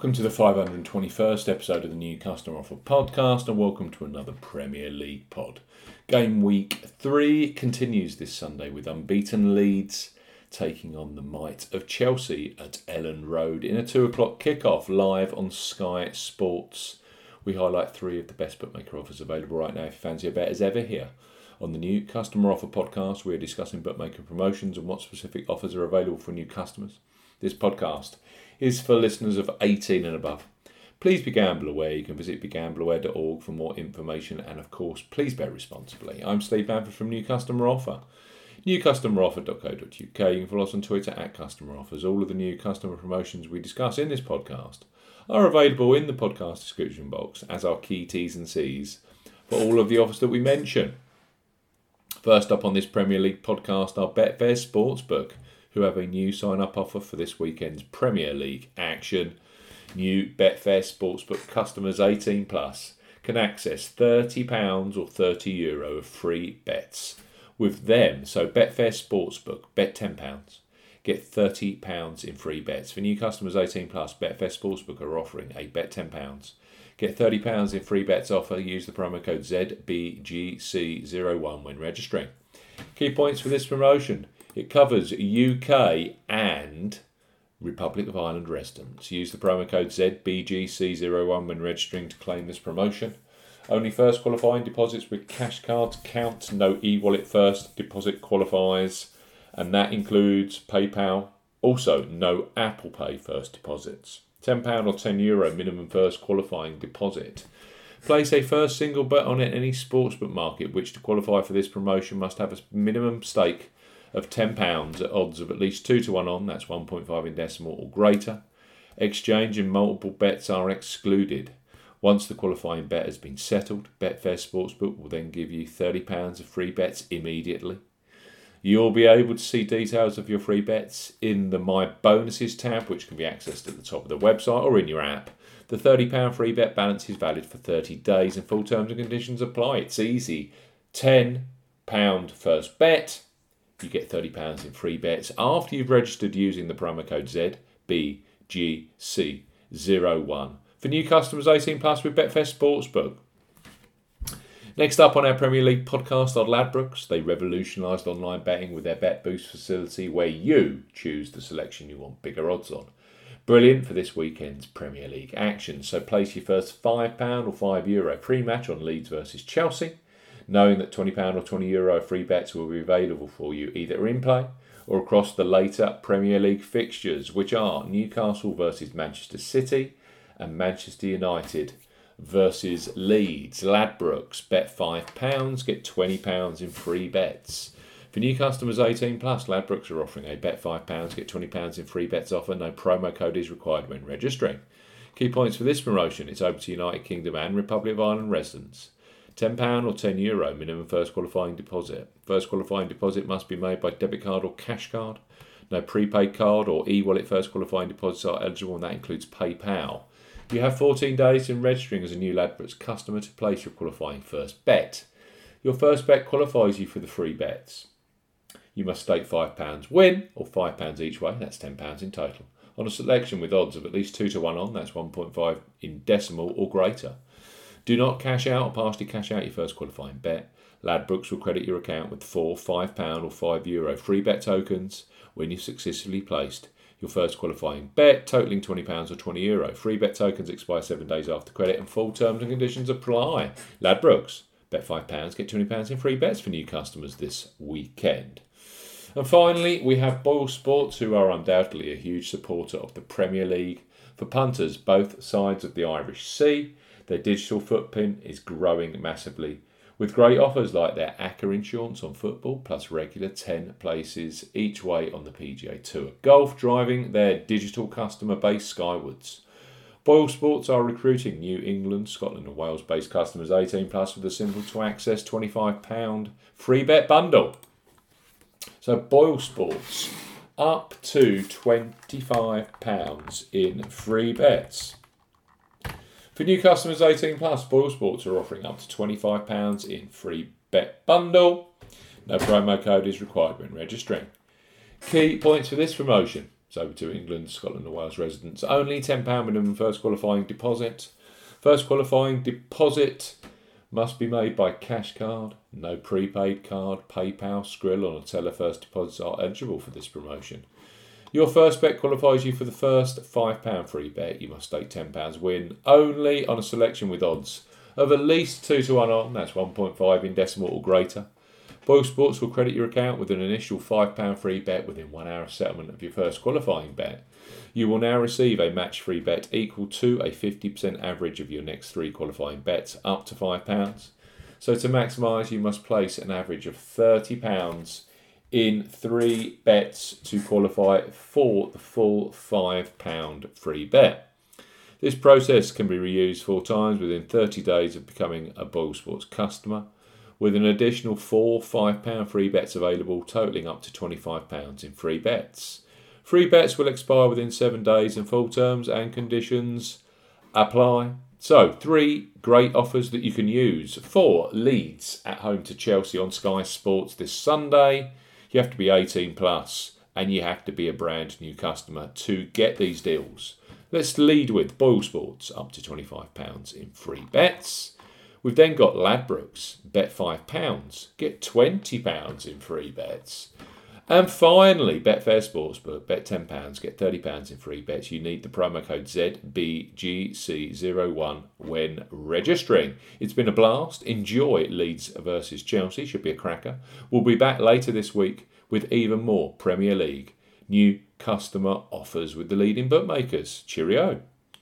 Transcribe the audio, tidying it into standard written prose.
Welcome to the 521st episode of the New Customer Offer podcast, and welcome to another Premier League pod. Game week 3 continues this Sunday with unbeaten Leeds taking on the might of Chelsea at Ellen Road in a 2 o'clock kickoff live on Sky Sports. We highlight 3 of the best bookmaker offers available right now if you fancy a bet as ever here. On the New Customer Offer podcast, we are discussing bookmaker promotions and what specific offers are available for new customers. This podcast is for listeners of 18 and above. Please be gamble aware. You can visit BeGambleAware.org for more information, and of course, please bet responsibly. I'm Steve Bamford from New Customer Offer. Newcustomeroffer.co.uk. You can follow us on Twitter at Customer Offers. All of the new customer promotions we discuss in this podcast are available in the podcast description box as our key T's and C's for all of the offers that we mention. First up on this Premier League podcast are Betfair Sportsbook, who have a new sign-up offer for this weekend's Premier League action. New Betfair Sportsbook customers 18 plus can access £30 or €30 of free bets with them. So Betfair Sportsbook, bet £10, get £30 in free bets. For new customers 18 plus, Betfair Sportsbook are offering a bet £10, get £30 in free bets offer. Use the promo code ZBGC01 when registering. Key points for this promotion: it covers UK and Republic of Ireland residents. Use the promo code ZBGC01 when registering to claim this promotion. Only first qualifying deposits with cash cards count. No e-wallet first deposit qualifies, and that includes PayPal. Also, no Apple Pay first deposits. £10 or €10 minimum first qualifying deposit. Place a first single bet on any sportsbook market, which to qualify for this promotion must have a minimum stake of £10 at odds of at least 2-1 on, that's 1.5 in decimal or greater. Exchange and multiple bets are excluded. Once the qualifying bet has been settled, Betfair Sportsbook will then give you £30 of free bets immediately. You'll be able to see details of your free bets in the My Bonuses tab, which can be accessed at the top of the website or in your app. The £30 free bet balance is valid for 30 days and full terms and conditions apply. It's easy. £10 first bet. You get £30 in free bets after you've registered using the promo code ZBGC01 for new customers 18 plus with Betfair Sportsbook. Next up on our Premier League podcast are Ladbrokes. They revolutionised online betting with their Bet Boost facility, where you choose the selection you want bigger odds on. Brilliant for this weekend's Premier League action. So place your first £5 or €5 pre-match on Leeds versus Chelsea, knowing that £20 or €20 free bets will be available for you either in play or across the later Premier League fixtures, which are Newcastle versus Manchester City and Manchester United versus Leeds. Ladbrokes, bet £5, get £20 in free bets. For new customers 18 plus, Ladbrokes are offering a bet £5, get £20 in free bets offer. No promo code is required when registering. Key points for this promotion: it's open to United Kingdom and Republic of Ireland residents. £10 or €10 minimum first qualifying deposit. First qualifying deposit must be made by debit card or cash card. No prepaid card or e-wallet first qualifying deposits are eligible, and that includes PayPal. You have 14 days in registering as a new Ladbrokes customer to place your qualifying first bet. Your first bet qualifies you for the free bets. You must stake £5 win or £5 each way, that's £10 in total, on a selection with odds of at least 2-1 on, that's 1.5 in decimal or greater. Do not cash out or partially cash out your first qualifying bet. Ladbrokes will credit your account with 4 £5 or €5 free bet tokens when you've successfully placed your first qualifying bet, totaling £20 or €20. Free bet tokens expire 7 days after credit and full terms and conditions apply. Ladbrokes, bet £5, get £20 in free bets for new customers this weekend. And finally, we have BoyleSports, who are undoubtedly a huge supporter of the Premier League. For punters, both sides of the Irish Sea, their digital footprint is growing massively, with great offers like their ACCA insurance on football, plus regular 10 places each way on the PGA Tour golf, driving their digital customer base skywards. BoyleSports are recruiting New England, Scotland and Wales-based customers 18 plus with a simple-to-access £25 free bet bundle. So BoyleSports, up to £25 in free bets. For new customers 18 plus, BoyleSports are offering up to £25 in free bet bundle. No promo code is required when registering. Key points for this promotion: It's over to England, Scotland and Wales residents only. £10 minimum first qualifying deposit. First qualifying deposit must be made by cash card. No prepaid card, PayPal, Skrill or Neteller first deposits are eligible for this promotion. Your first bet qualifies you for the first £5 free bet. You must stake £10 win only on a selection with odds of at least 2-1 on, that's 1.5 in decimal or greater. BoyleSports will credit your account with an initial £5 free bet within 1 hour of settlement of your first qualifying bet. You will now receive a match free bet equal to a 50% average of your next 3 qualifying bets up to £5. So to maximise, you must place an average of £30 in 3 bets to qualify for the full £5 free bet. This process can be reused 4 times within 30 days of becoming a BoyleSports customer, with an additional 4 £5 free bets available, totalling up to £25 in free bets. Free bets will expire within 7 days and full terms and conditions apply. So, 3 great offers that you can use. 4, Leeds at home to Chelsea on Sky Sports this Sunday. You have to be 18 plus and you have to be a brand new customer to get these deals. Let's lead with BoyleSports, up to £25 in free bets. We've then got Ladbrokes, bet £5, get £20 in free bets. And finally, Betfair Sportsbook, bet £10, get £30 in free bets. You need the promo code ZBGC01 when registering. It's been a blast. Enjoy Leeds versus Chelsea, should be a cracker. We'll be back later this week with even more Premier League new customer offers with the leading bookmakers. Cheerio.